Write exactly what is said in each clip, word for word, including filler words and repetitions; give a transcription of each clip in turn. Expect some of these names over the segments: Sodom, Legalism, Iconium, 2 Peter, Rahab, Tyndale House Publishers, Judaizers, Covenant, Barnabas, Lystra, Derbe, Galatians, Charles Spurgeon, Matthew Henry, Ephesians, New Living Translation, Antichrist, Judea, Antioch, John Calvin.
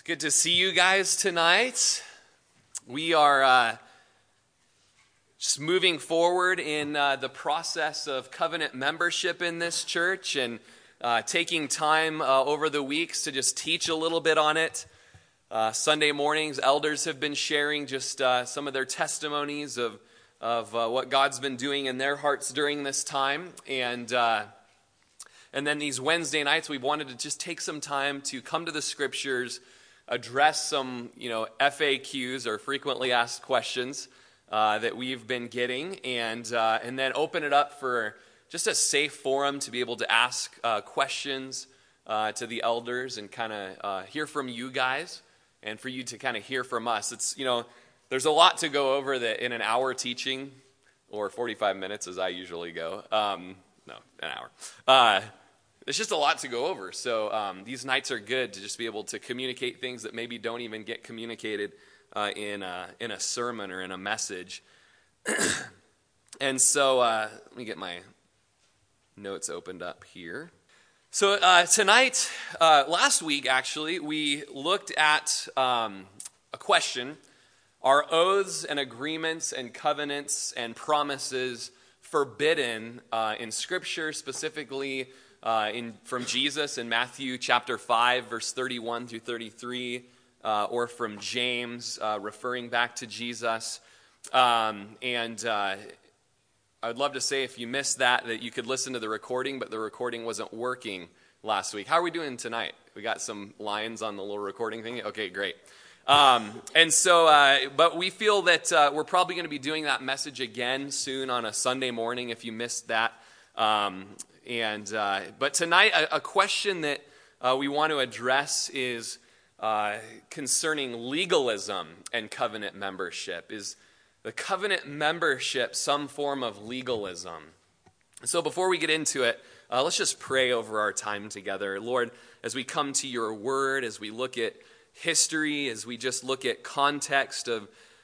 It's good to see you guys tonight. We are uh, just moving forward in uh, the process of covenant membership in this church and uh, taking time uh, over the weeks to just teach a little bit on it. Uh, Sunday mornings, elders have been sharing just uh, some of their testimonies of, of uh, what God's been doing in their hearts during this time. And uh, and then these Wednesday nights, we've wanted to just take some time to come to the scriptures, address some, you know, F A Qs or frequently asked questions uh, that we've been getting, and uh, and then open it up for just a safe forum to be able to ask uh, questions uh, to the elders and kind of uh, hear from you guys, and for you to kind of hear from us. It's, you know, there's a lot to go over that in an hour teaching, or forty-five minutes as I usually go. Um, no, an hour. Uh, There's just a lot to go over, so um, these nights are good to just be able to communicate things that maybe don't even get communicated uh, in a, in a sermon or in a message. And so, uh, let me get my notes opened up here. So uh, tonight, uh, last week actually, we looked at um, a question: are oaths and agreements and covenants and promises forbidden uh, in Scripture, specifically Uh, in from Jesus in Matthew chapter five, verse thirty-one through thirty-three, uh, or from James, uh, referring back to Jesus. Um, and uh, I'd love to say, if you missed that, that you could listen to the recording, but the recording wasn't working last week. How are we doing tonight? We got some lines on the little recording thing? Okay, great. Um, and so, uh, but we feel that uh, we're probably going to be doing that message again soon on a Sunday morning, if you missed that. Um And uh, but tonight, a, a question that uh, we want to address is uh, concerning legalism and covenant membership. Is the covenant membership some form of legalism? So before we get into it, uh, let's just pray over our time together. Lord, as we come to your word, as we look at history, as we just look at context of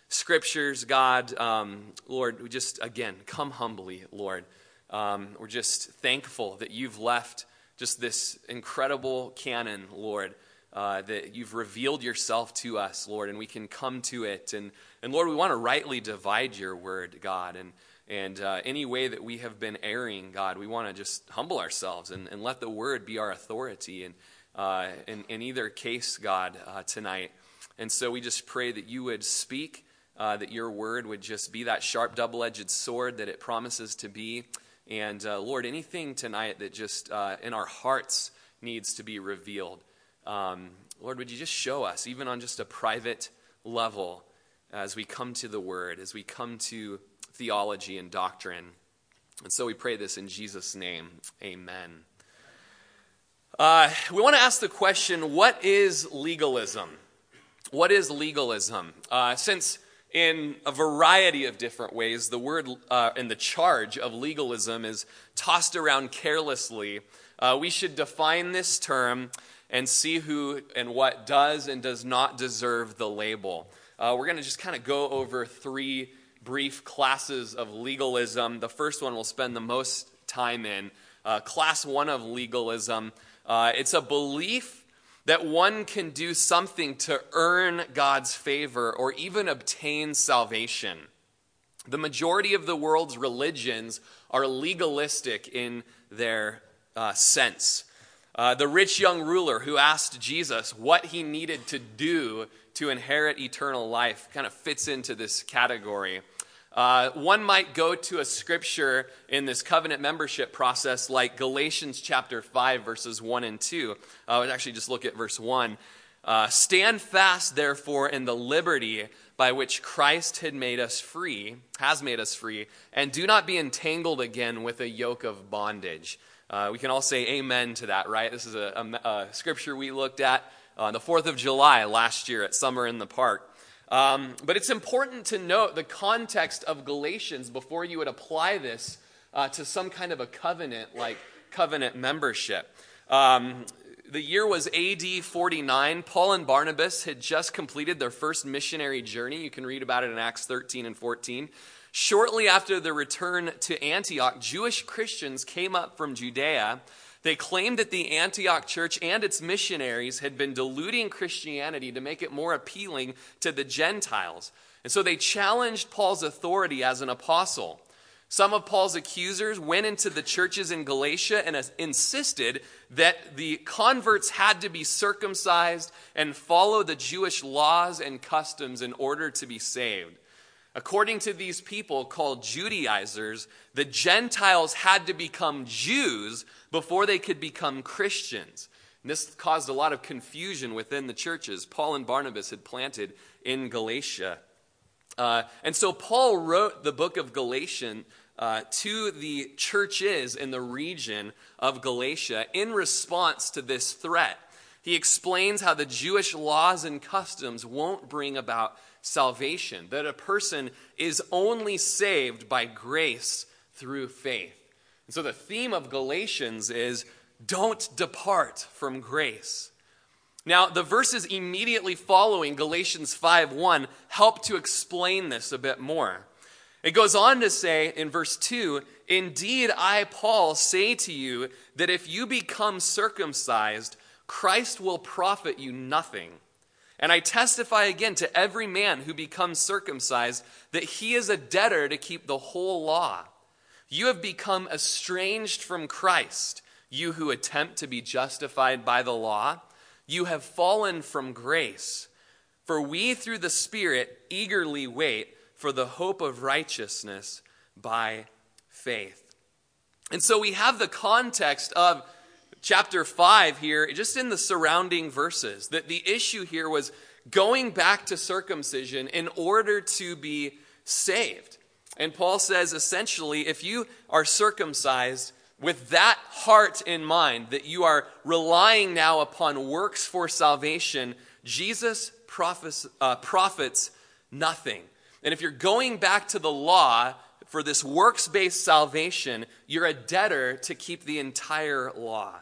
scriptures, God, um, Lord, we just, again, come humbly, Lord. Um, we're just thankful that you've left just this incredible canon, Lord, uh, that you've revealed yourself to us, Lord, and we can come to it. And, and Lord, we want to rightly divide your word, God, and, and uh, any way that we have been erring, God, we want to just humble ourselves and, and let the word be our authority in, uh, in, in either case, God, uh, tonight. And so we just pray that you would speak, uh, that your word would just be that sharp, double-edged sword that it promises to be. And uh, Lord, anything tonight that just uh, in our hearts needs to be revealed, um, Lord, would you just show us, even on just a private level, as we come to the word, as we come to theology and doctrine. And so we pray this in Jesus' name, amen. Uh, we want to ask the question, what is legalism? What is legalism? Uh, since... In a variety of different ways, the word uh, and the charge of legalism is tossed around carelessly. Uh, we should define this term and see who and what does and does not deserve the label. Uh, we're going to just kind of go over three brief classes of legalism. The first one we'll spend the most time in. Uh, class one of legalism. Uh, it's a belief that one can do something to earn God's favor or even obtain salvation. The majority of the world's religions are legalistic in their uh, sense. Uh, the rich young ruler who asked Jesus what he needed to do to inherit eternal life kind of fits into this category. Uh, one might go to a scripture in this covenant membership process like Galatians chapter five, verses one and two. I would actually just look at verse one. Uh, Stand fast, therefore, in the liberty by which Christ had made us free, has made us free, and do not be entangled again with a yoke of bondage. Uh, we can all say amen to that, right? This is a, a, a scripture we looked at on the fourth of July last year at Summer in the Park. Um, but it's important to note the context of Galatians before you would apply this uh, to some kind of a covenant, like covenant membership. Um, the year was A D forty-nine. Paul and Barnabas had just completed their first missionary journey. You can read about it in Acts thirteen and fourteen. Shortly after their return to Antioch, Jewish Christians came up from Judea They claimed that the Antioch church and its missionaries had been diluting Christianity to make it more appealing to the Gentiles. And so they challenged Paul's authority as an apostle. Some of Paul's accusers went into the churches in Galatia and insisted that the converts had to be circumcised and follow the Jewish laws and customs in order to be saved. According to these people called Judaizers, the Gentiles had to become Jews before they could become Christians. And this caused a lot of confusion within the churches Paul and Barnabas had planted in Galatia. Uh, and so Paul wrote the book of Galatians uh, to the churches in the region of Galatia in response to this threat. He explains how the Jewish laws and customs won't bring about salvation, that a person is only saved by grace through faith. And so the theme of Galatians is, don't depart from grace. Now, the verses immediately following Galatians five one help to explain this a bit more. It goes on to say in verse two, "Indeed, I, Paul, say to you that if you become circumcised, Christ will profit you nothing. And I testify again to every man who becomes circumcised that he is a debtor to keep the whole law. You have become estranged from Christ, you who attempt to be justified by the law. You have fallen from grace. For we through the Spirit eagerly wait for the hope of righteousness by faith." And so we have the context of chapter five here, just in the surrounding verses, that the issue here was going back to circumcision in order to be saved. And Paul says, essentially, if you are circumcised with that heart in mind, that you are relying now upon works for salvation, Jesus profits, uh, profits nothing. And if you're going back to the law for this works-based salvation, you're a debtor to keep the entire law.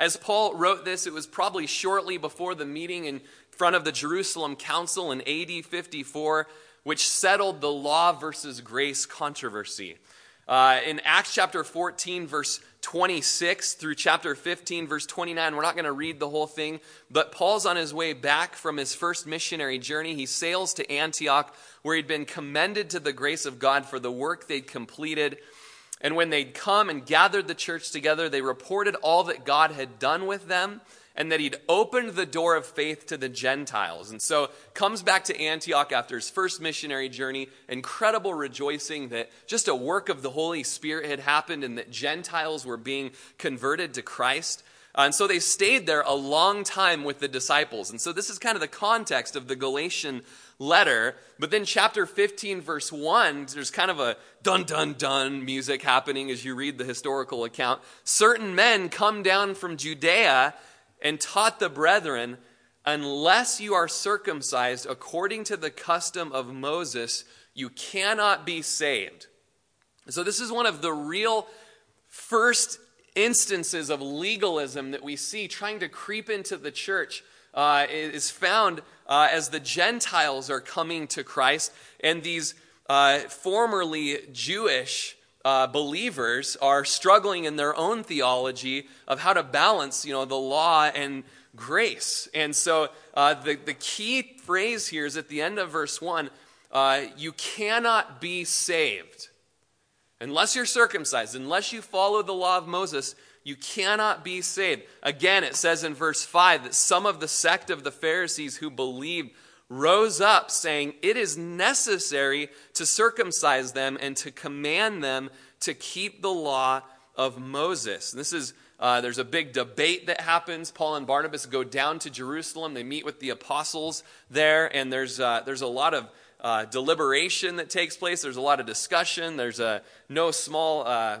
As Paul wrote this, it was probably shortly before the meeting in front of the Jerusalem Council in A D fifty-four, which settled the law versus grace controversy. Uh, in Acts chapter fourteen, verse twenty-six through chapter fifteen, verse twenty-nine, we're not going to read the whole thing, but Paul's on his way back from his first missionary journey. He sails to Antioch, where he'd been commended to the grace of God for the work they'd completed. And when they'd come and gathered the church together, they reported all that God had done with them and that he'd opened the door of faith to the Gentiles. And so comes back to Antioch after his first missionary journey, incredible rejoicing that just a work of the Holy Spirit had happened and that Gentiles were being converted to Christ. And so they stayed there a long time with the disciples. And so this is kind of the context of the Galatian letter. But then chapter fifteen, verse one, there's kind of a dun-dun-dun music happening as you read the historical account. "Certain men come down from Judea and taught the brethren, unless you are circumcised according to the custom of Moses, you cannot be saved." So this is one of the real first instances of legalism that we see trying to creep into the church uh, is found uh, as the Gentiles are coming to Christ, and these uh, formerly Jewish uh, believers are struggling in their own theology of how to balance, you know, the law and grace. And so uh, the the key phrase here is at the end of verse one: uh, "You cannot be saved." Unless you're circumcised, unless you follow the law of Moses, you cannot be saved. Again, it says in verse five that some of the sect of the Pharisees who believed rose up saying, "It is necessary to circumcise them and to command them to keep the law of Moses." And this is, uh, there's a big debate that happens. Paul and Barnabas go down to Jerusalem. They meet with the apostles there, and there's uh, there's a lot of Uh, deliberation that takes place. There's a lot of discussion. There's a no small uh,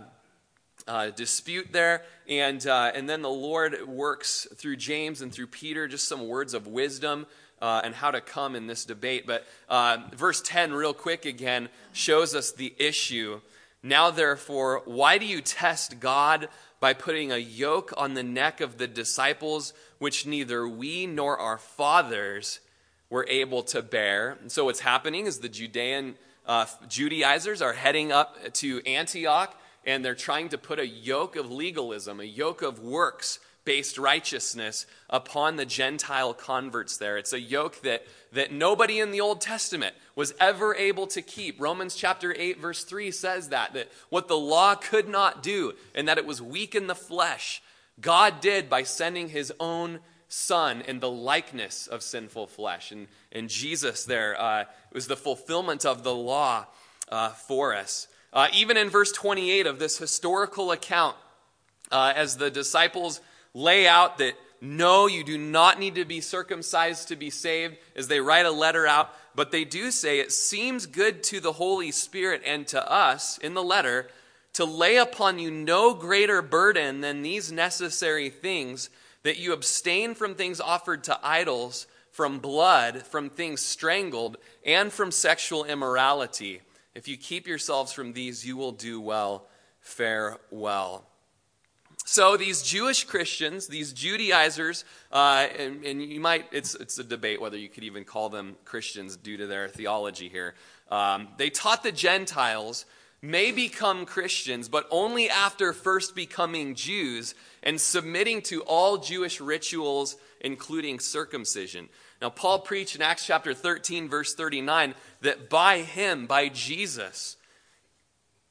uh, dispute there. And uh, and then the Lord works through James and through Peter, just some words of wisdom uh, and how to come in this debate. But uh, verse ten, real quick again, shows us the issue. "Now therefore, why do you test God by putting a yoke on the neck of the disciples, which neither we nor our fathers were able to bear?" And so what's happening is the Judean uh, Judaizers are heading up to Antioch, and they're trying to put a yoke of legalism, a yoke of works-based righteousness upon the Gentile converts there. It's a yoke that, that nobody in the Old Testament was ever able to keep. Romans chapter eight, verse three says that, that what the law could not do and that it was weak in the flesh, God did by sending his own Son in the likeness of sinful flesh. And, and Jesus there uh, was the fulfillment of the law uh, for us. Uh, even in verse twenty-eight of this historical account, uh, as the disciples lay out that, no, you do not need to be circumcised to be saved, as they write a letter out, but they do say, it seems good to the Holy Spirit and to us, in the letter, to lay upon you no greater burden than these necessary things, that you abstain from things offered to idols, from blood, from things strangled, and from sexual immorality. If you keep yourselves from these, you will do well. Farewell. So these Jewish Christians, these Judaizers, uh, and, and you might, it's it's a debate whether you could even call them Christians due to their theology here. Um, they taught the Gentiles may become Christians, but only after first becoming Jews and submitting to all Jewish rituals, including circumcision. Now, Paul preached in Acts chapter thirteen, verse thirty-nine, that by him, by Jesus,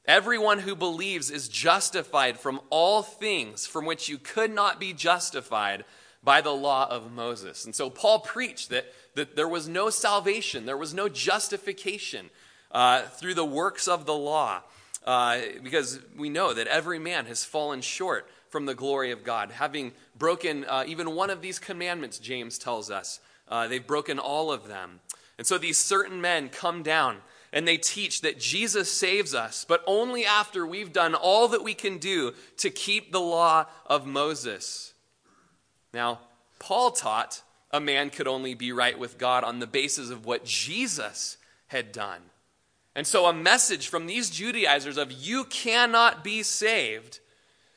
everyone who believes is justified from all things from which you could not be justified by the law of Moses. And so Paul preached that, that there was no salvation, there was no justification Uh, through the works of the law, uh, because we know that every man has fallen short from the glory of God, having broken uh, even one of these commandments, James tells us. Uh, they've broken all of them. And so these certain men come down and they teach that Jesus saves us, but only after we've done all that we can do to keep the law of Moses. Now, Paul taught a man could only be right with God on the basis of what Jesus had done. And so a message from these Judaizers of you cannot be saved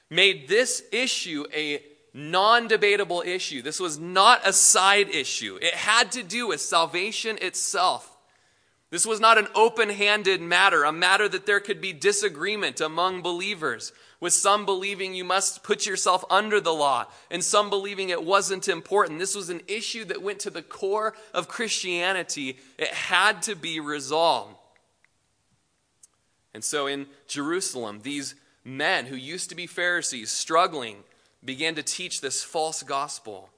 made this issue a non-debatable issue. This was not a side issue. It had to do with salvation itself. This was not an open-handed matter, a matter that there could be disagreement among believers, with some believing you must put yourself under the law and some believing it wasn't important. This was an issue that went to the core of Christianity. It had to be resolved. And so in Jerusalem, these men who used to be Pharisees, struggling, began to teach this false gospel.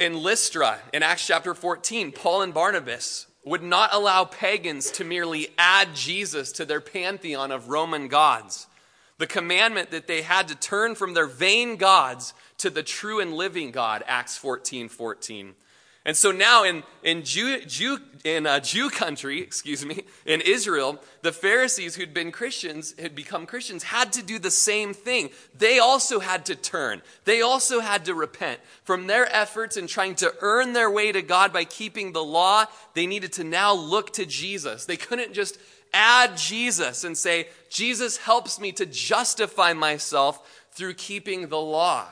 In Lystra, in Acts chapter fourteen, Paul and Barnabas would not allow pagans to merely add Jesus to their pantheon of Roman gods. The commandment that they had to turn from their vain gods to the true and living God, Acts fourteen fourteen. And so now in in Jew, Jew in uh, Jew country, excuse me, in Israel, the Pharisees who'd been Christians, had become Christians, had to do the same thing. They also had to turn. They also had to repent. From their efforts in trying to earn their way to God by keeping the law, they needed to now look to Jesus. They couldn't just add Jesus and say, Jesus helps me to justify myself through keeping the law.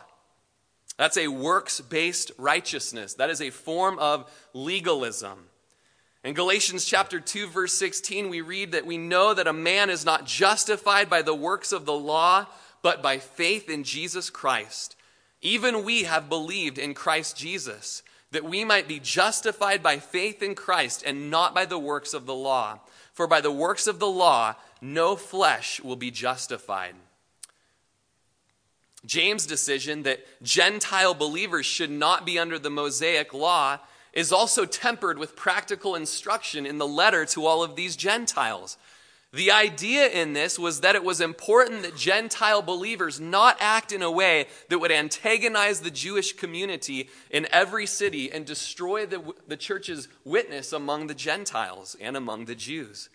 That's a works-based righteousness. That is a form of legalism. In Galatians chapter two, verse sixteen, we read that we know that a man is not justified by the works of the law, but by faith in Jesus Christ. Even we have believed in Christ Jesus, that we might be justified by faith in Christ and not by the works of the law. For by the works of the law, no flesh will be justified. James' decision that Gentile believers should not be under the Mosaic law is also tempered with practical instruction in the letter to all of these Gentiles. The idea in this was that it was important that Gentile believers not act in a way that would antagonize the Jewish community in every city and destroy the, the church's witness among the Gentiles and among the Jews.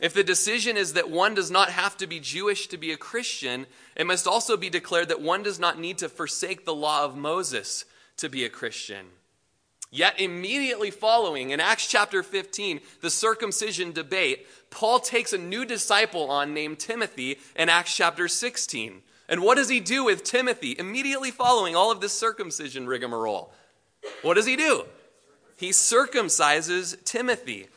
If the decision is that one does not have to be Jewish to be a Christian, it must also be declared that one does not need to forsake the law of Moses to be a Christian. Yet immediately following, in Acts chapter fifteen, the circumcision debate, Paul takes a new disciple on named Timothy in Acts chapter sixteen. And what does he do with Timothy immediately following all of this circumcision rigmarole? What does he do? He circumcises Timothy.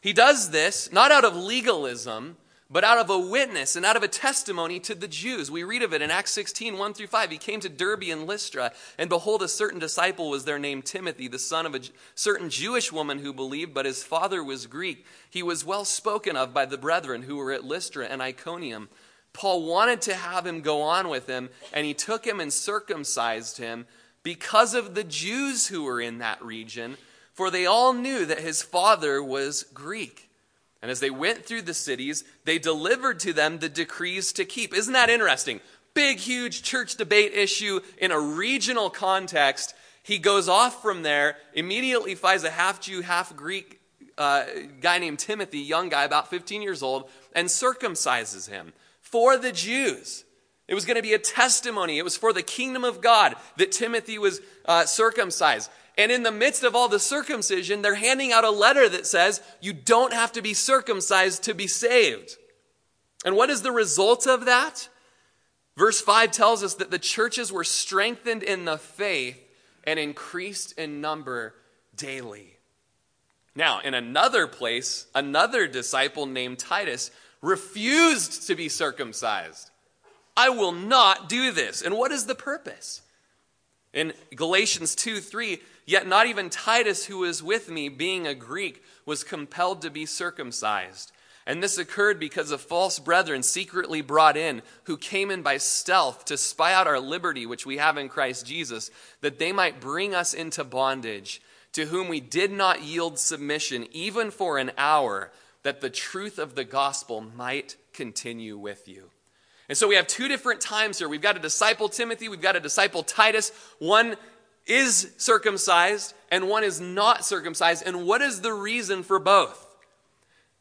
He does this not out of legalism, but out of a witness and out of a testimony to the Jews. We read of it in Acts sixteen, one through five. He came to Derbe and Lystra, and behold, a certain disciple was there named Timothy, the son of a certain Jewish woman who believed, but his father was Greek. He was well spoken of by the brethren who were at Lystra and Iconium. Paul wanted to have him go on with him, and he took him and circumcised him because of the Jews who were in that region, for they all knew that his father was Greek. And as they went through the cities, they delivered to them the decrees to keep. Isn't that interesting? Big, huge church debate issue in a regional context. He goes off from there, immediately finds a half-Jew, half-Greek uh, guy named Timothy, young guy, about fifteen years old, and circumcises him for the Jews. It was going to be a testimony. It was for the kingdom of God that Timothy was uh, circumcised. And in the midst of all the circumcision, they're handing out a letter that says, you don't have to be circumcised to be saved. And what is the result of that? Verse five tells us that the churches were strengthened in the faith and increased in number daily. Now, in another place, another disciple named Titus refused to be circumcised. I will not do this. And what is the purpose? In Galatians two three, yet not even Titus, who was with me, being a Greek, was compelled to be circumcised. And this occurred because of false brethren secretly brought in, who came in by stealth to spy out our liberty, which we have in Christ Jesus, that they might bring us into bondage, to whom we did not yield submission, even for an hour, that the truth of the gospel might continue with you. And so we have two different times here. We've got a disciple Timothy, we've got a disciple Titus. One is circumcised and one is not circumcised. And what is the reason for both?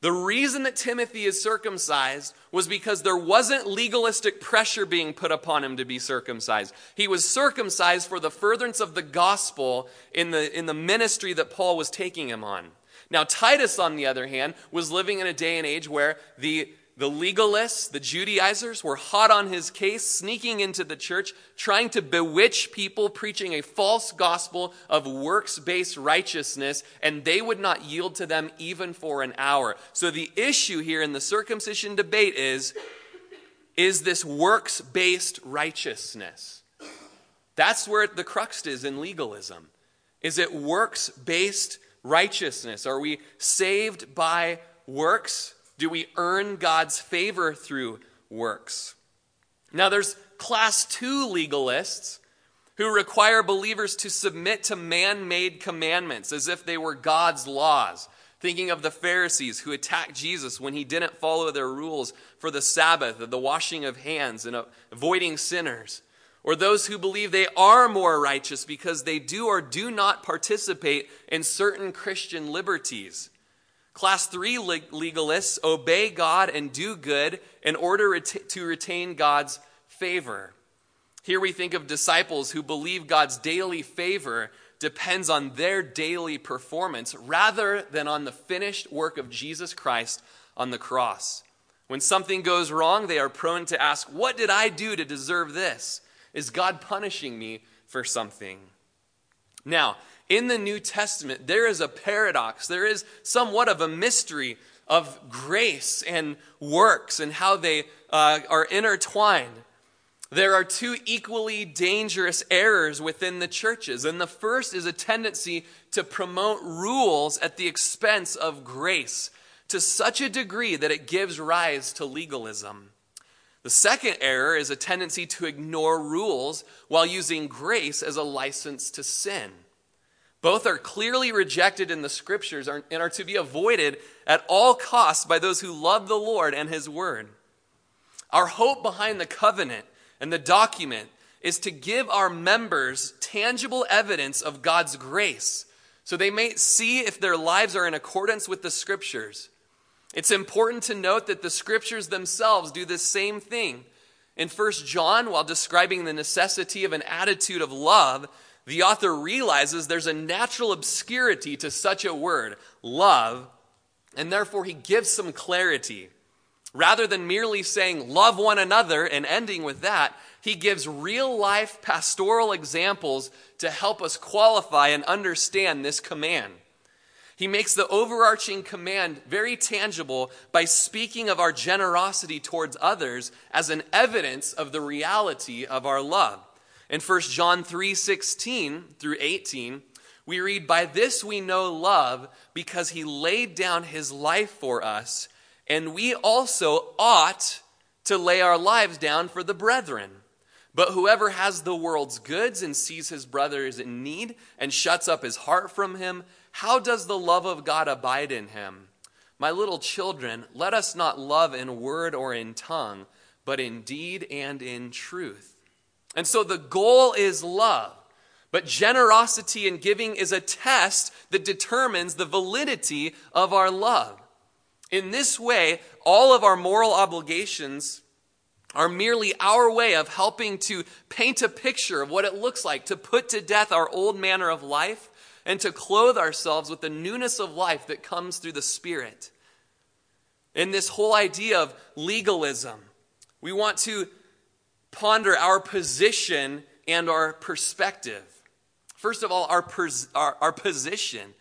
The reason that Timothy is circumcised was because there wasn't legalistic pressure being put upon him to be circumcised. He was circumcised for the furtherance of the gospel in the, in the ministry that Paul was taking him on. Now, Titus, on the other hand, was living in a day and age where the The legalists, the Judaizers, were hot on his case, sneaking into the church, trying to bewitch people, preaching a false gospel of works-based righteousness, and they would not yield to them even for an hour. So the issue here in the circumcision debate is, is this works-based righteousness? That's where the crux is in legalism. Is it works-based righteousness? Are we saved by works? Do we earn God's favor through works? Now, there's class two legalists who require believers to submit to man-made commandments as if they were God's laws. Thinking of the Pharisees who attacked Jesus when he didn't follow their rules for the Sabbath, the washing of hands, and avoiding sinners. Or those who believe they are more righteous because they do or do not participate in certain Christian liberties. Class three legalists obey God and do good in order to retain God's favor. Here we think of disciples who believe God's daily favor depends on their daily performance rather than on the finished work of Jesus Christ on the cross. When something goes wrong, they are prone to ask, "What did I do to deserve this? Is God punishing me for something?" Now, in the New Testament, there is a paradox. There is somewhat of a mystery of grace and works and how they uh, are intertwined. There are two equally dangerous errors within the churches. And the first is a tendency to promote rules at the expense of grace to such a degree that it gives rise to legalism. The second error is a tendency to ignore rules while using grace as a license to sin. Both are clearly rejected in the scriptures and are to be avoided at all costs by those who love the Lord and his word. Our hope behind the covenant and the document is to give our members tangible evidence of God's grace so they may see if their lives are in accordance with the scriptures. It's important to note that the scriptures themselves do this same thing. In First John, while describing the necessity of an attitude of love, the author realizes there's a natural obscurity to such a word, love, and therefore he gives some clarity. Rather than merely saying, love one another, and ending with that, he gives real-life pastoral examples to help us qualify and understand this command. He makes the overarching command very tangible by speaking of our generosity towards others as an evidence of the reality of our love. In First John three sixteen through eighteen, we read, "By this we know love, because he laid down his life for us, and we also ought to lay our lives down for the brethren. But whoever has the world's goods and sees his brother is in need and shuts up his heart from him, how does the love of God abide in him? My little children, let us not love in word or in tongue, but in deed and in truth." And so the goal is love, but generosity and giving is a test that determines the validity of our love. In this way, all of our moral obligations are merely our way of helping to paint a picture of what it looks like to put to death our old manner of life and to clothe ourselves with the newness of life that comes through the Spirit. In this whole idea of legalism, we want to ponder our position and our perspective. First of all, our, pers- our, our position.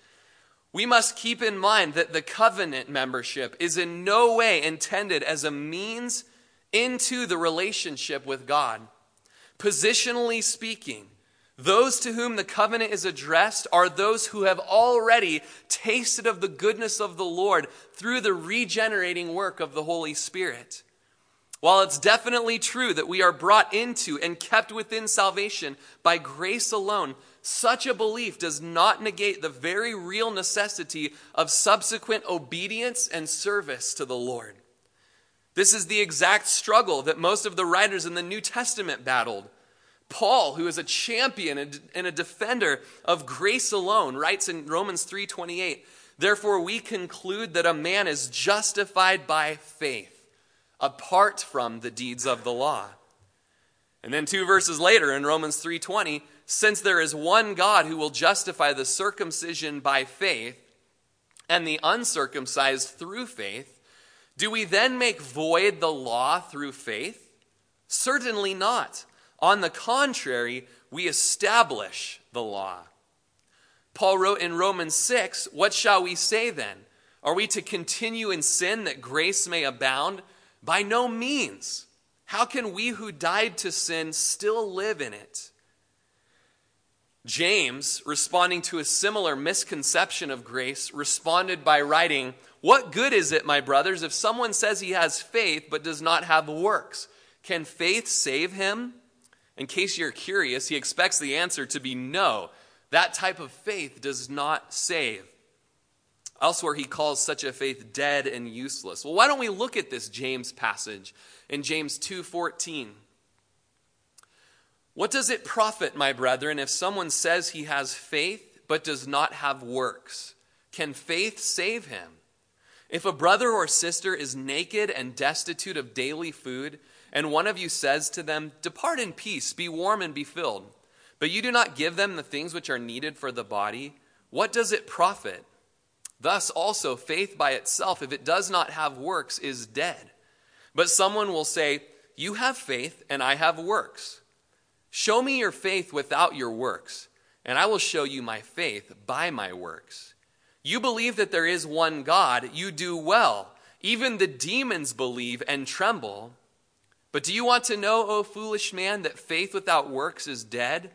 We must keep in mind that the covenant membership is in no way intended as a means into the relationship with God. Positionally speaking, those to whom the covenant is addressed are those who have already tasted of the goodness of the Lord through the regenerating work of the Holy Spirit. While it's definitely true that we are brought into and kept within salvation by grace alone, such a belief does not negate the very real necessity of subsequent obedience and service to the Lord. This is the exact struggle that most of the writers in the New Testament battled. Paul, who is a champion and a defender of grace alone, writes in Romans three twenty-eight, "Therefore we conclude that a man is justified by faith, apart from the deeds of the law." And then two verses later in Romans three twenty, "Since there is one God who will justify the circumcision by faith and the uncircumcised through faith, do we then make void the law through faith? Certainly not. On the contrary, we establish the law." Paul wrote in Romans six, "What shall we say then? Are we to continue in sin that grace may abound? By no means. How can we who died to sin still live in it?" James, responding to a similar misconception of grace, responded by writing, "What good is it, my brothers, if someone says he has faith but does not have works? Can faith save him?" In case you're curious, he expects the answer to be no. That type of faith does not save. Elsewhere, he calls such a faith dead and useless. Well, why don't we look at this James passage in James two fourteen? "What does it profit, my brethren, if someone says he has faith but does not have works? Can faith save him? If a brother or sister is naked and destitute of daily food, and one of you says to them, 'Depart in peace, be warm and be filled,' but you do not give them the things which are needed for the body, what does it profit? Thus also faith by itself, if it does not have works, is dead. But someone will say, 'You have faith and I have works.' Show me your faith without your works, and I will show you my faith by my works. You believe that there is one God, you do well. Even the demons believe and tremble. But do you want to know, O foolish man, that faith without works is dead?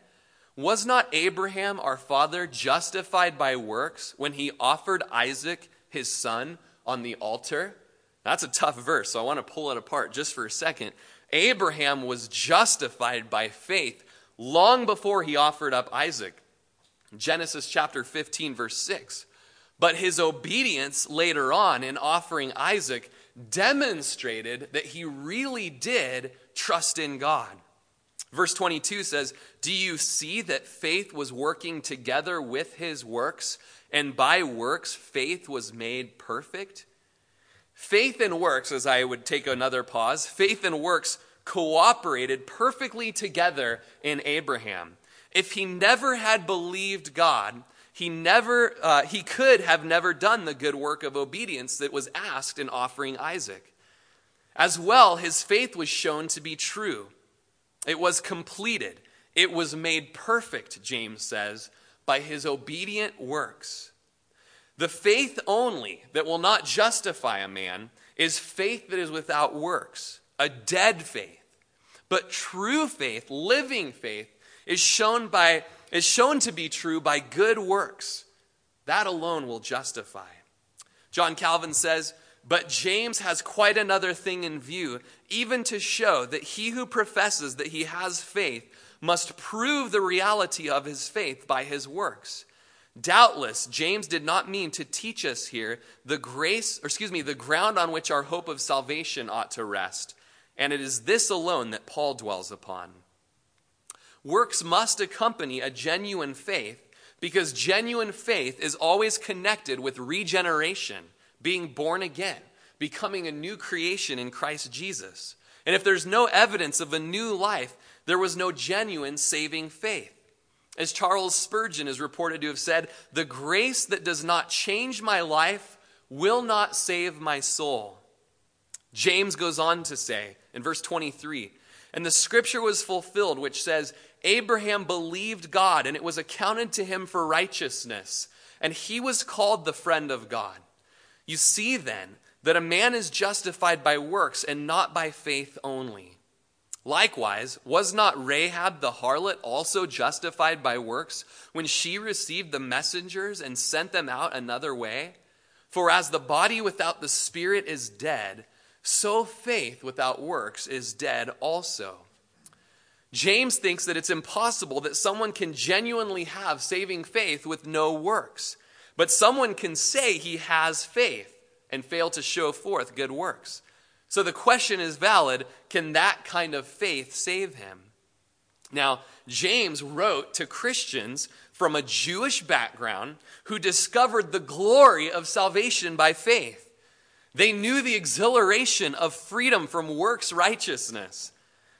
Was not Abraham, our father, justified by works when he offered Isaac, his son, on the altar?" That's a tough verse, so I want to pull it apart just for a second. Abraham was justified by faith long before he offered up Isaac. Genesis chapter fifteen, verse six. "But his obedience later on in offering Isaac demonstrated that he really did trust in God." Verse twenty-two says, "Do you see that faith was working together with his works, and by works faith was made perfect?" Faith and works, as I would take another pause, faith and works cooperated perfectly together in Abraham. If he never had believed God, he never uh, he could have never done the good work of obedience that was asked in offering Isaac. As well, his faith was shown to be true. It was completed. It was made perfect, James says, by his obedient works. The faith only that will not justify a man is faith that is without works, a dead faith. But true faith, living faith, is shown by is shown to be true by good works. That alone will justify. John Calvin says, but James has quite another thing in view, even to show that he who professes that he has faith must prove the reality of his faith by his works. Doubtless, James did not mean to teach us here the grace, or excuse me, the ground on which our hope of salvation ought to rest, and it is this alone that Paul dwells upon. Works must accompany a genuine faith, because genuine faith is always connected with regeneration, being born again, becoming a new creation in Christ Jesus. And if there's no evidence of a new life, there was no genuine saving faith. As Charles Spurgeon is reported to have said, the grace that does not change my life will not save my soul. James goes on to say in verse twenty-three, and the scripture was fulfilled, which says, Abraham believed God and it was accounted to him for righteousness, and he was called the friend of God. You see then that a man is justified by works and not by faith only. Likewise, was not Rahab the harlot also justified by works when she received the messengers and sent them out another way? For as the body without the spirit is dead, so faith without works is dead also. James thinks that it's impossible that someone can genuinely have saving faith with no works, but someone can say he has faith and fail to show forth good works. So the question is valid, can that kind of faith save him? Now, James wrote to Christians from a Jewish background who discovered the glory of salvation by faith. They knew the exhilaration of freedom from works righteousness,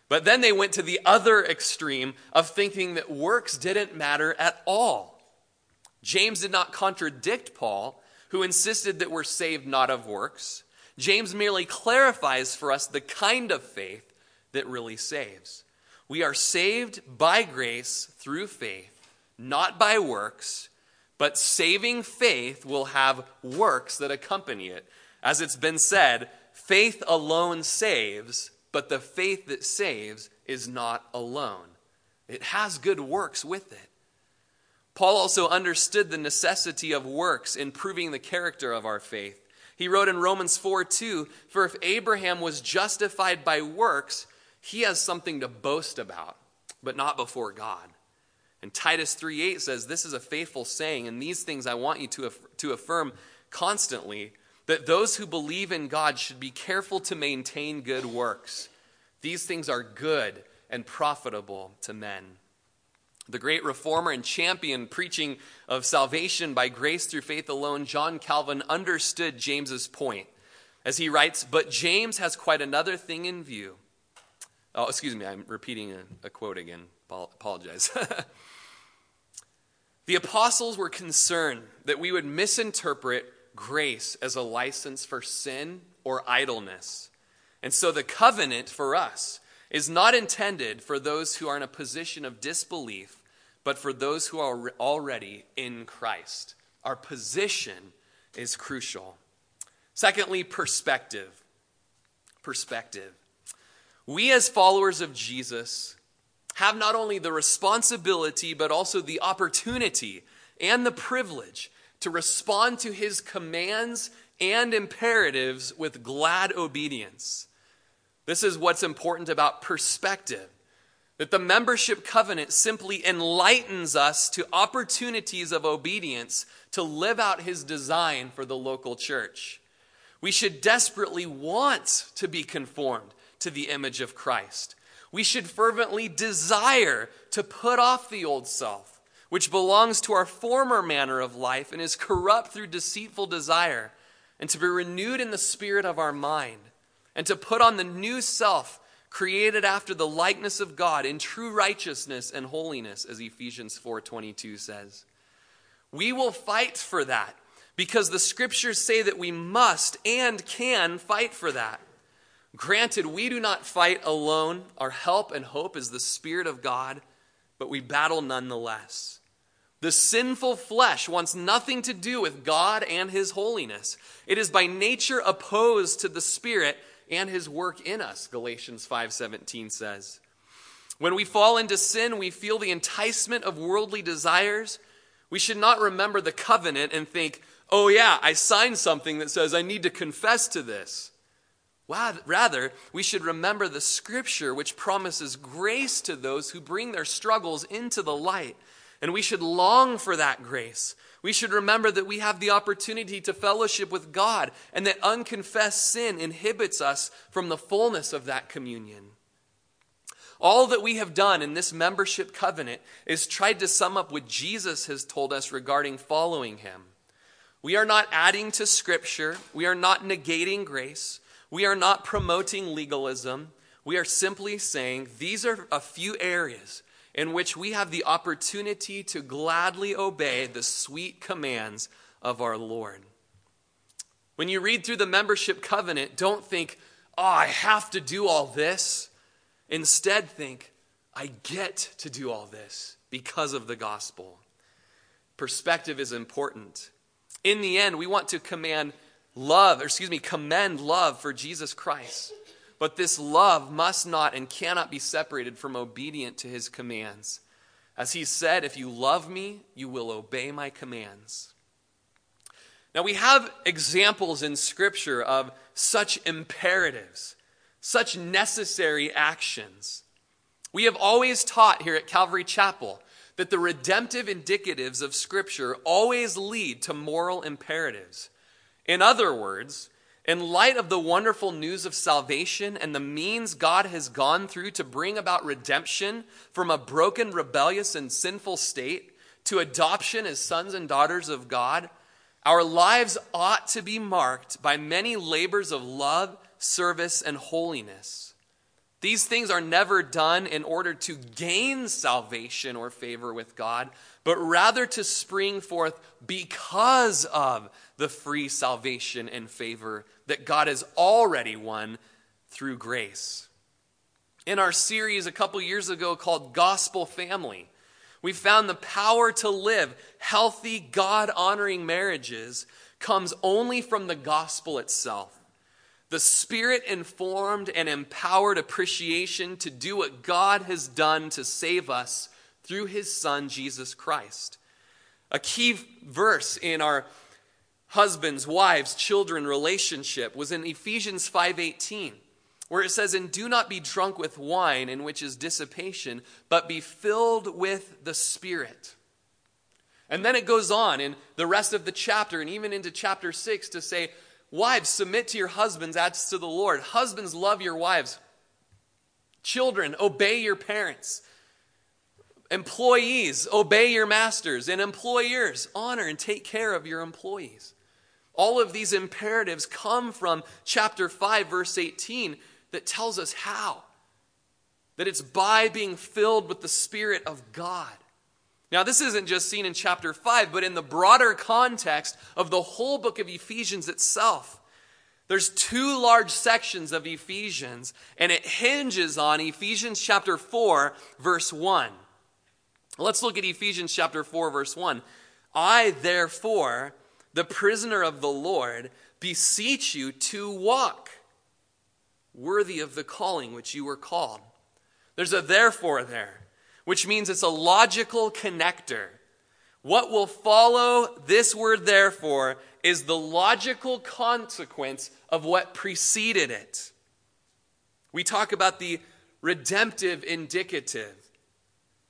but then they went to the other extreme of thinking that works didn't matter at all. James did not contradict Paul, who insisted that we're saved not of works. James merely clarifies for us the kind of faith that really saves. We are saved by grace through faith, not by works, but saving faith will have works that accompany it. As it's been said, faith alone saves, but the faith that saves is not alone. It has good works with it. Paul also understood the necessity of works in proving the character of our faith. He wrote in Romans four two, for if Abraham was justified by works, he has something to boast about, but not before God. And Titus three eight says, this is a faithful saying, and these things I want you to, aff- to affirm constantly, that those who believe in God should be careful to maintain good works. These things are good and profitable to men. The great reformer and champion preaching of salvation by grace through faith alone, John Calvin, understood James's point as he writes, but James has quite another thing in view. Oh, excuse me, I'm repeating a, a quote again. Apologize. The apostles were concerned that we would misinterpret grace as a license for sin or idleness. And so the covenant for us is not intended for those who are in a position of disbelief, but for those who are already in Christ. Our position is crucial. Secondly, perspective. Perspective. We as followers of Jesus have not only the responsibility, but also the opportunity and the privilege to respond to his commands and imperatives with glad obedience. This is what's important about perspective, that the membership covenant simply enlightens us to opportunities of obedience to live out his design for the local church. We should desperately want to be conformed to the image of Christ. We should fervently desire to put off the old self, which belongs to our former manner of life and is corrupt through deceitful desire, and to be renewed in the spirit of our mind, and to put on the new self created after the likeness of God in true righteousness and holiness, as Ephesians four twenty-two says. We will fight for that because the scriptures say that we must and can fight for that. Granted, we do not fight alone. Our help and hope is the Spirit of God, but we battle nonetheless. The sinful flesh wants nothing to do with God and his holiness. It is by nature opposed to the Spirit and his work in us, Galatians five seventeen says. When we fall into sin, we feel the enticement of worldly desires. We should not remember the covenant and think, oh yeah, I signed something that says I need to confess to this. Rather, we should remember the scripture which promises grace to those who bring their struggles into the light. And we should long for that grace. We should remember that we have the opportunity to fellowship with God and that unconfessed sin inhibits us from the fullness of that communion. All that we have done in this membership covenant is tried to sum up what Jesus has told us regarding following him. We are not adding to scripture. We are not negating grace. We are not promoting legalism. We are simply saying these are a few areas in which we have the opportunity to gladly obey the sweet commands of our Lord. When you read through the membership covenant, don't think, oh, I have to do all this. Instead, think, I get to do all this because of the gospel. Perspective is important. In the end, we want to command love, or excuse me, commend love for Jesus Christ. But this love must not and cannot be separated from obedience to his commands. As he said, if you love me, you will obey my commands. Now we have examples in scripture of such imperatives, such necessary actions. We have always taught here at Calvary Chapel that the redemptive indicatives of scripture always lead to moral imperatives. In other words, in light of the wonderful news of salvation and the means God has gone through to bring about redemption from a broken, rebellious, and sinful state to adoption as sons and daughters of God, our lives ought to be marked by many labors of love, service, and holiness. These things are never done in order to gain salvation or favor with God, but rather to spring forth because of the free salvation and favor that God has already won through grace. In our series a couple years ago called Gospel Family, we found the power to live healthy, God-honoring marriages comes only from the gospel itself. The Spirit-informed and empowered appreciation to do what God has done to save us through his Son, Jesus Christ. A key verse in our husbands, wives, children relationship was in Ephesians five eighteen, where it says, and do not be drunk with wine, in which is dissipation, but be filled with the Spirit. And then it goes on in the rest of the chapter and even into chapter six to say, wives, submit to your husbands as to the Lord. Husbands, love your wives. Children, obey your parents. Employees, obey your masters. And employers, honor and take care of your employees. All of these imperatives come from chapter five, verse eighteen, that tells us how. That it's by being filled with the Spirit of God. Now, this isn't just seen in chapter five, but in the broader context of the whole book of Ephesians itself. There's two large sections of Ephesians, and it hinges on Ephesians chapter four, verse one. Let's look at Ephesians chapter four, verse one. I, therefore, the prisoner of the Lord, beseech you to walk worthy of the calling which you were called. There's a therefore there, which means it's a logical connector. What will follow this word therefore is the logical consequence of what preceded it. We talk about the redemptive indicative.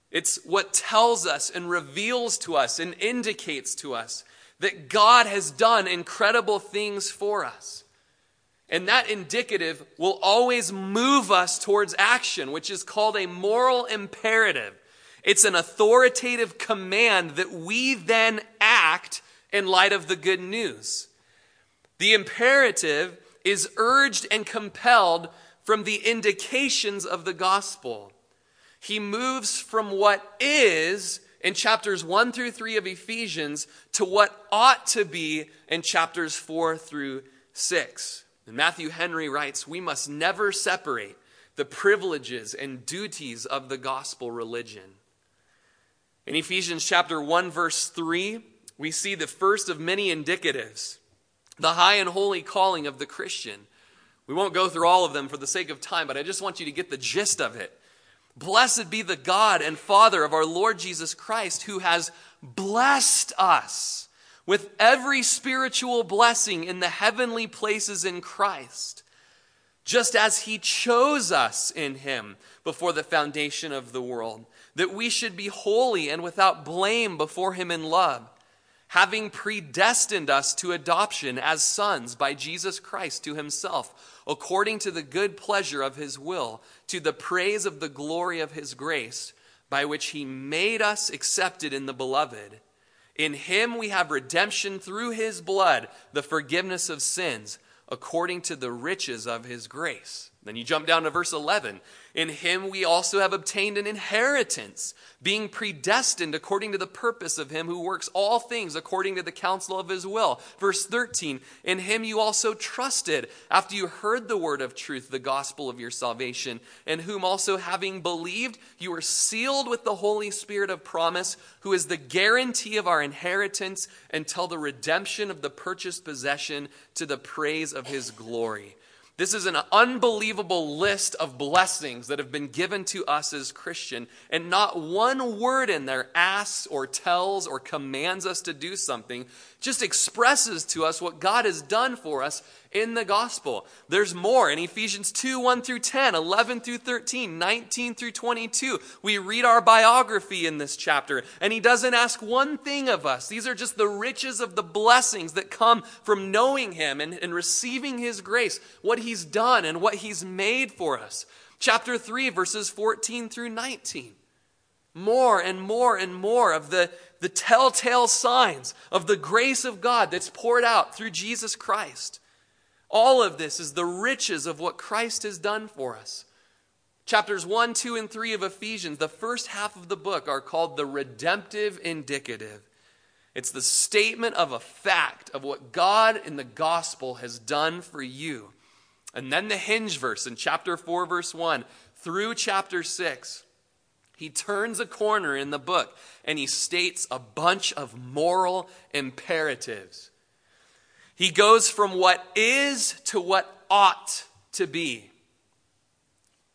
It's what tells us and reveals to us and indicates to us that God has done incredible things for us. And that indicative will always move us towards action, which is called a moral imperative. It's an authoritative command that we then act in light of the good news. The imperative is urged and compelled from the indications of the gospel. He moves from what is in chapters one through three of Ephesians to what ought to be in chapters four through six. And Matthew Henry writes, we must never separate the privileges and duties of the gospel religion. In Ephesians chapter one, verse three, we see the first of many indicatives, the high and holy calling of the Christian. We won't go through all of them for the sake of time, but I just want you to get the gist of it. Blessed be the God and Father of our Lord Jesus Christ, who has blessed us with every spiritual blessing in the heavenly places in Christ, just as he chose us in him before the foundation of the world, that we should be holy and without blame before him in love, having predestined us to adoption as sons by Jesus Christ to himself, according to the good pleasure of his will, to the praise of the glory of his grace, by which he made us accepted in the beloved. In him we have redemption through his blood, the forgiveness of sins, according to the riches of his grace. Then you jump down to verse eleven. In him we also have obtained an inheritance, being predestined according to the purpose of him who works all things according to the counsel of his will. Verse thirteen, in him you also trusted after you heard the word of truth, the gospel of your salvation, in whom also having believed, you were sealed with the Holy Spirit of promise, who is the guarantee of our inheritance until the redemption of the purchased possession to the praise of his glory. This is an unbelievable list of blessings that have been given to us as Christian, and not one word in there asks or tells or commands us to do something, just expresses to us what God has done for us in the gospel. There's more in Ephesians two, one through ten, eleven through thirteen, nineteen through twenty-two. We read our biography in this chapter, and he doesn't ask one thing of us. These are just the riches of the blessings that come from knowing him and, and receiving his grace, what he's done and what he's made for us. Chapter three, verses fourteen through nineteen. More and more and more of the, the telltale signs of the grace of God that's poured out through Jesus Christ. All of this is the riches of what Christ has done for us. Chapters one, two, and three of Ephesians, the first half of the book, are called the redemptive indicative. It's the statement of a fact of what God in the gospel has done for you. And then the hinge verse in chapter four, verse one, through chapter six. He turns a corner in the book and he states a bunch of moral imperatives. He goes from what is to what ought to be.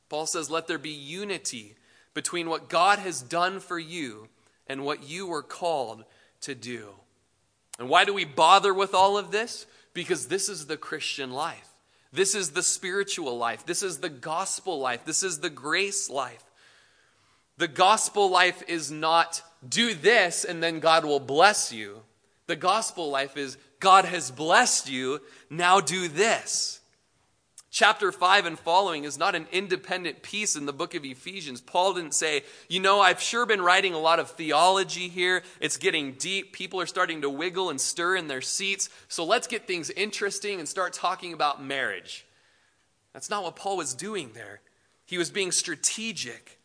Paul says, let there be unity between what God has done for you and what you were called to do. And why do we bother with all of this? Because this is the Christian life. This is the spiritual life. This is the gospel life. This is the grace life. The gospel life is not do this and then God will bless you. The gospel life is God has blessed you, now do this. Chapter five and following is not an independent piece in the book of Ephesians. Paul didn't say, you know, I've sure been writing a lot of theology here. It's getting deep. People are starting to wiggle and stir in their seats. So let's get things interesting and start talking about marriage. That's not what Paul was doing there. He was being strategic.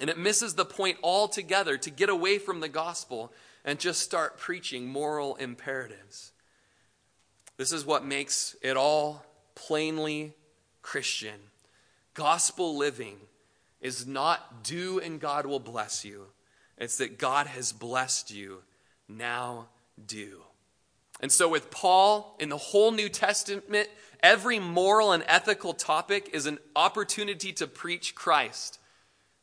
And it misses the point altogether to get away from the gospel and just start preaching moral imperatives. This is what makes it all plainly Christian. Gospel living is not do and God will bless you. It's that God has blessed you. Now do. And so with Paul, in the whole New Testament, every moral and ethical topic is an opportunity to preach Christ.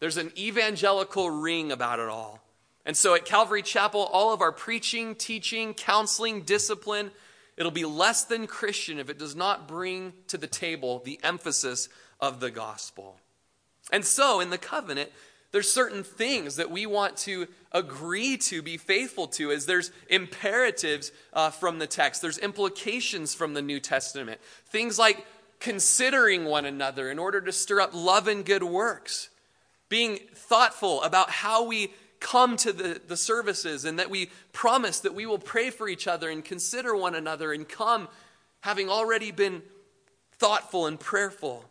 There's an evangelical ring about it all. And so at Calvary Chapel, all of our preaching, teaching, counseling, discipline, it'll be less than Christian if it does not bring to the table the emphasis of the gospel. And so in the covenant, there's certain things that we want to agree to be faithful to, as there's imperatives uh, from the text. There's implications from the New Testament. Things like considering one another in order to stir up love and good works. Being thoughtful about how we come to the, the services, and that we promise that we will pray for each other and consider one another and come having already been thoughtful and prayerful.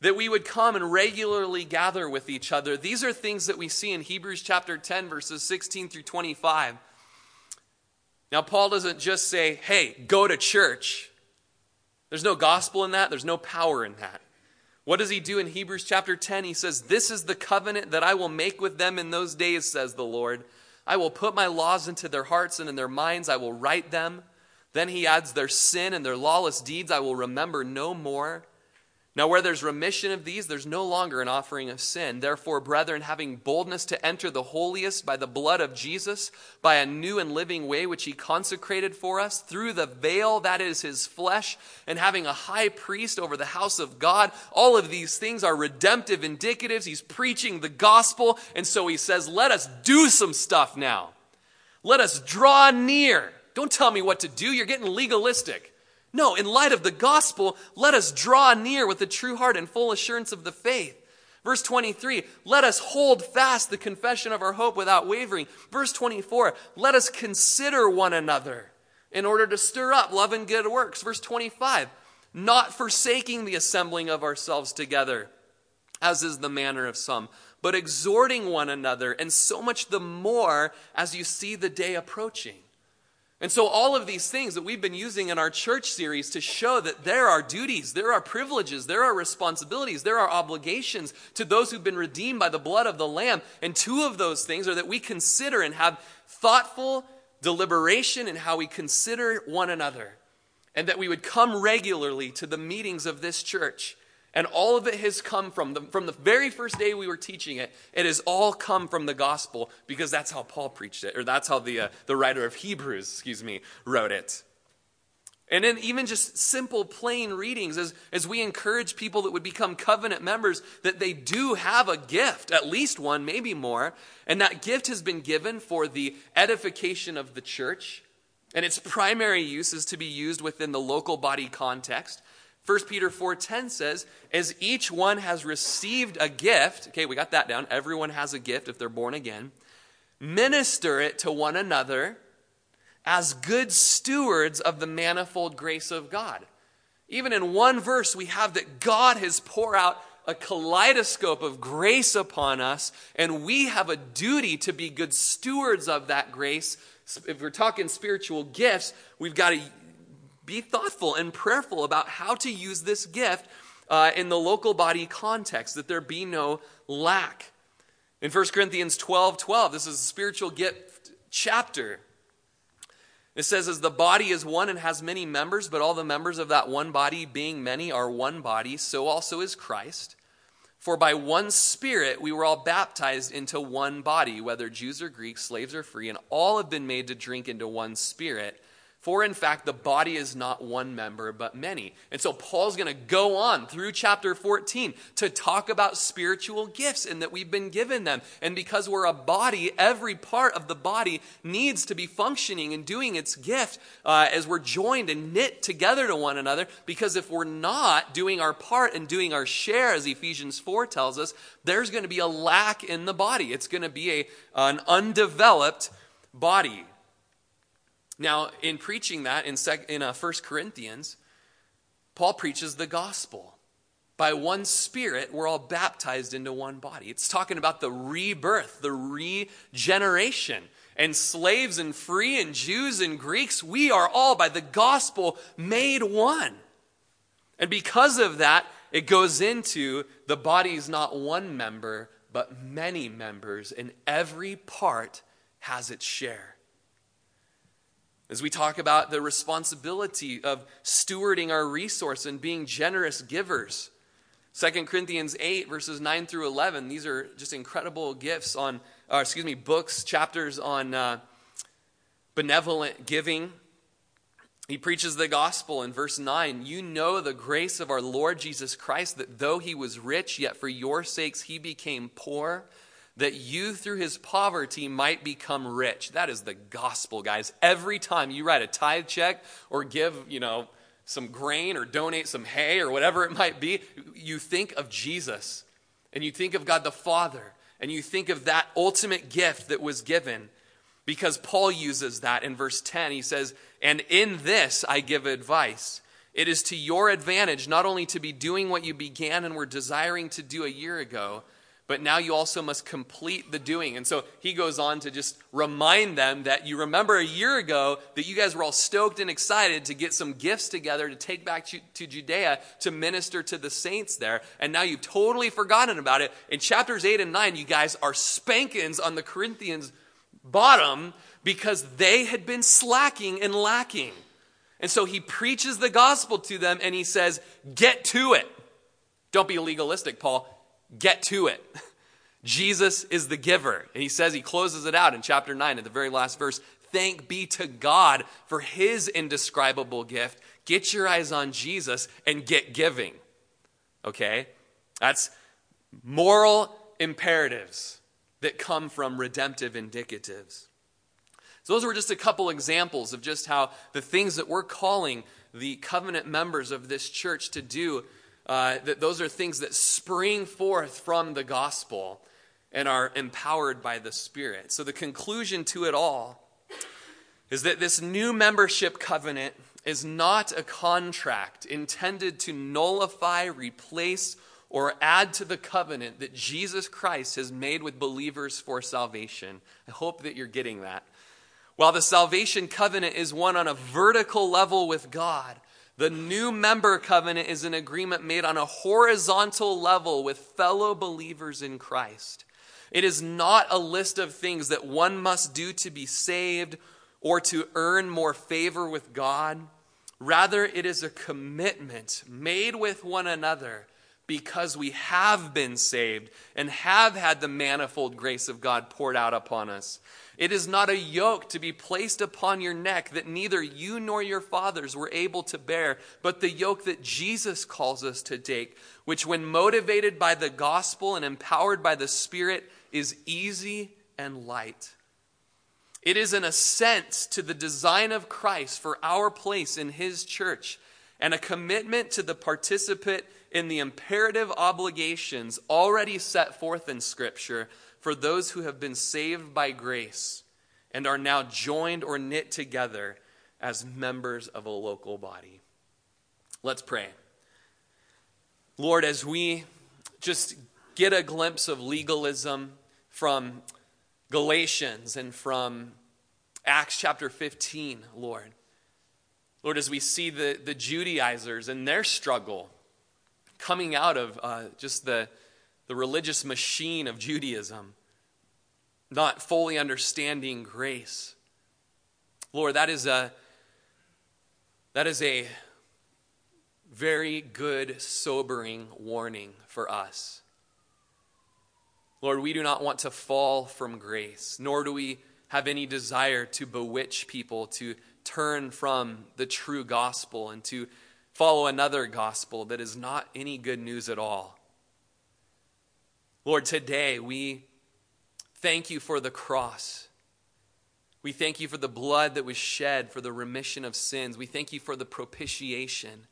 That we would come and regularly gather with each other. These are things that we see in Hebrews chapter ten, verses sixteen through twenty-five. Now, Paul doesn't just say, hey, go to church. There's no gospel in that. There's no power in that. What does he do in Hebrews chapter ten? He says, "This is the covenant that I will make with them in those days, says the Lord. I will put my laws into their hearts, and in their minds I will write them." Then he adds, "Their sin and their lawless deeds I will remember no more. Now where there's remission of these, there's no longer an offering of sin. Therefore, brethren, having boldness to enter the holiest by the blood of Jesus, by a new and living way which he consecrated for us, through the veil that is his flesh, and having a high priest over the house of God," all of these things are redemptive indicatives. He's preaching the gospel, and so he says, let us do some stuff now. Let us draw near. Don't tell me what to do. You're getting legalistic. No, in light of the gospel, let us draw near with a true heart and full assurance of the faith. Verse twenty-three, let us hold fast the confession of our hope without wavering. Verse twenty-four, let us consider one another in order to stir up love and good works. Verse twenty-five, not forsaking the assembling of ourselves together, as is the manner of some, but exhorting one another, and so much the more as you see the day approaching. And so all of these things that we've been using in our church series to show that there are duties, there are privileges, there are responsibilities, there are obligations to those who've been redeemed by the blood of the Lamb. And two of those things are that we consider and have thoughtful deliberation in how we consider one another, and that we would come regularly to the meetings of this church. And all of it has come from the, from the very first day we were teaching it. It has all come from the gospel, because that's how Paul preached it, or that's how the uh, the writer of Hebrews, excuse me, wrote it. And then even just simple, plain readings, as, as we encourage people that would become covenant members, that they do have a gift, at least one, maybe more. And that gift has been given for the edification of the church. And its primary use is to be used within the local body context. First Peter four ten says, as each one has received a gift, okay, we got that down. Everyone has a gift if they're born again. Minister it to one another as good stewards of the manifold grace of God. Even in one verse, we have that God has poured out a kaleidoscope of grace upon us, and we have a duty to be good stewards of that grace. If we're talking spiritual gifts, we've got to be thoughtful and prayerful about how to use this gift uh, in the local body context, that there be no lack. In First Corinthians twelve twelve, this is a spiritual gift chapter. It says, as the body is one and has many members, but all the members of that one body, being many, are one body, so also is Christ. For by one Spirit we were all baptized into one body, whether Jews or Greeks, slaves or free, and all have been made to drink into one Spirit. For in fact, the body is not one member, but many. And so Paul's going to go on through chapter fourteen to talk about spiritual gifts and that we've been given them. And because we're a body, every part of the body needs to be functioning and doing its gift uh, as we're joined and knit together to one another. Because if we're not doing our part and doing our share, as Ephesians four tells us, there's going to be a lack in the body. It's going to be a, an undeveloped body. Now, in preaching that in sec- in uh, First Corinthians, Paul preaches the gospel. By one Spirit, we're all baptized into one body. It's talking about the rebirth, the regeneration. And slaves and free and Jews and Greeks, we are all by the gospel made one. And because of that, it goes into the body's not one member, but many members, and every part has its share. As we talk about the responsibility of stewarding our resource and being generous givers. Second Corinthians eight, verses nine through eleven. These are just incredible gifts on, uh, excuse me, books, chapters on uh, benevolent giving. He preaches the gospel in verse nine. You know the grace of our Lord Jesus Christ, that though he was rich, yet for your sakes he became poor, that you through his poverty might become rich. That is the gospel, guys. Every time you write a tithe check or give, you know, some grain or donate some hay or whatever it might be, you think of Jesus and you think of God the Father and you think of that ultimate gift that was given, because Paul uses that in verse ten. He says, and in this I give advice. It is to your advantage not only to be doing what you began and were desiring to do a year ago, but now you also must complete the doing. And so he goes on to just remind them that you remember a year ago that you guys were all stoked and excited to get some gifts together to take back to, to Judea to minister to the saints there. And now you've totally forgotten about it. In chapters eight and nine, you guys are spankings on the Corinthians' bottom because they had been slacking and lacking. And so he preaches the gospel to them and he says, get to it. Don't be legalistic, Paul. Get to it. Jesus is the giver. And he says, he closes it out in chapter nine at the very last verse. Thank be to God for his indescribable gift. Get your eyes on Jesus and get giving. Okay? That's moral imperatives that come from redemptive indicatives. So those were just a couple examples of just how the things that we're calling the covenant members of this church to do, Uh, that those are things that spring forth from the gospel and are empowered by the Spirit. So the conclusion to it all is that this new membership covenant is not a contract intended to nullify, replace, or add to the covenant that Jesus Christ has made with believers for salvation. I hope that you're getting that. While the salvation covenant is one on a vertical level with God, the new member covenant is an agreement made on a horizontal level with fellow believers in Christ. It is not a list of things that one must do to be saved or to earn more favor with God. Rather, it is a commitment made with one another because we have been saved and have had the manifold grace of God poured out upon us. It is not a yoke to be placed upon your neck that neither you nor your fathers were able to bear, but the yoke that Jesus calls us to take, which when motivated by the gospel and empowered by the Spirit is easy and light. It is an assent to the design of Christ for our place in his church and a commitment to the participant in the imperative obligations already set forth in Scripture for those who have been saved by grace and are now joined or knit together as members of a local body. Let's pray. Lord, as we just get a glimpse of legalism from Galatians and from Acts chapter fifteen, Lord, Lord, as we see the, the Judaizers and their struggle coming out of uh, just the the religious machine of Judaism, not fully understanding grace. Lord, that is a that is a very good, sobering warning for us. Lord, we do not want to fall from grace, nor do we have any desire to bewitch people, to turn from the true gospel and to follow another gospel that is not any good news at all. Lord, today we thank you for the cross. We thank you for the blood that was shed for the remission of sins. We thank you for the propitiation.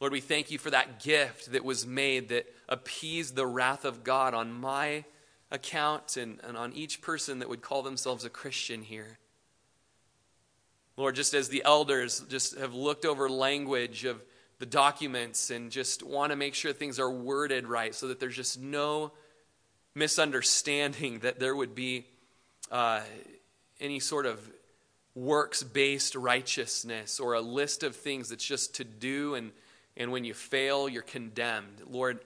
Lord, we thank you for that gift that was made that appeased the wrath of God on my account and, and on each person that would call themselves a Christian here. Lord, just as the elders just have looked over language of the documents and just want to make sure things are worded right so that there's just no misunderstanding, that there would be uh, any sort of works-based righteousness or a list of things that's just to do, and, and when you fail, you're condemned. Lord,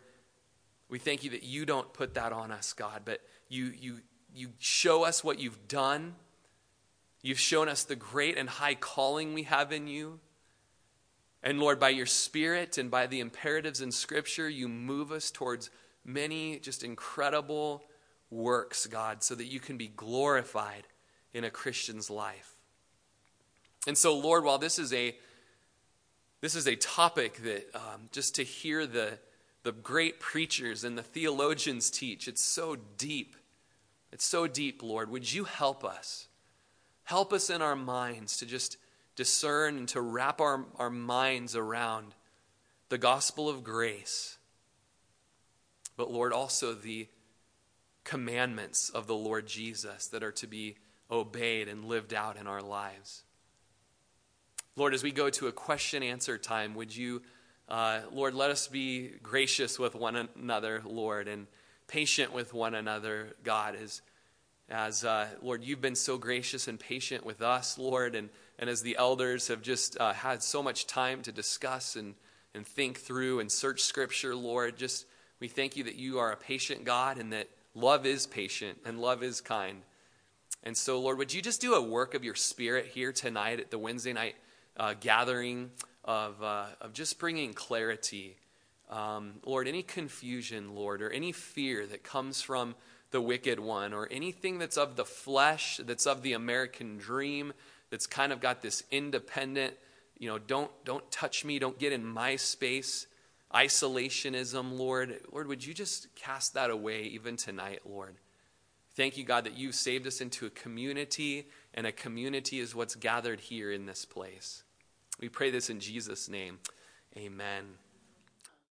we thank you that you don't put that on us, God, but you you you show us what you've done. You've shown us the great and high calling we have in you. And Lord, by your Spirit and by the imperatives in Scripture, you move us towards many just incredible works, God, so that you can be glorified in a Christian's life. And so, Lord, while this is a this is a topic that um, just to hear the the great preachers and the theologians teach, it's so deep. It's so deep, Lord. Would you help us? Help us in our minds to just discern and to wrap our, our minds around the gospel of grace. But Lord, also the commandments of the Lord Jesus that are to be obeyed and lived out in our lives. Lord, as we go to a question answer time, would you Uh, Lord, let us be gracious with one another, Lord, and patient with one another, God, as, as uh, Lord, you've been so gracious and patient with us, Lord, and, and as the elders have just uh, had so much time to discuss and, and think through and search Scripture, Lord, just we thank you that you are a patient God and that love is patient and love is kind. And so, Lord, would you just do a work of your Spirit here tonight at the Wednesday night uh, gathering of uh, of just bringing clarity. Um, Lord, any confusion, Lord, or any fear that comes from the wicked one or anything that's of the flesh, that's of the American dream, that's kind of got this independent, you know, don't don't touch me, don't get in my space, isolationism, Lord. Lord, would you just cast that away even tonight, Lord? Thank you, God, that you've saved us into a community, and a community is what's gathered here in this place. We pray this in Jesus' name. Amen.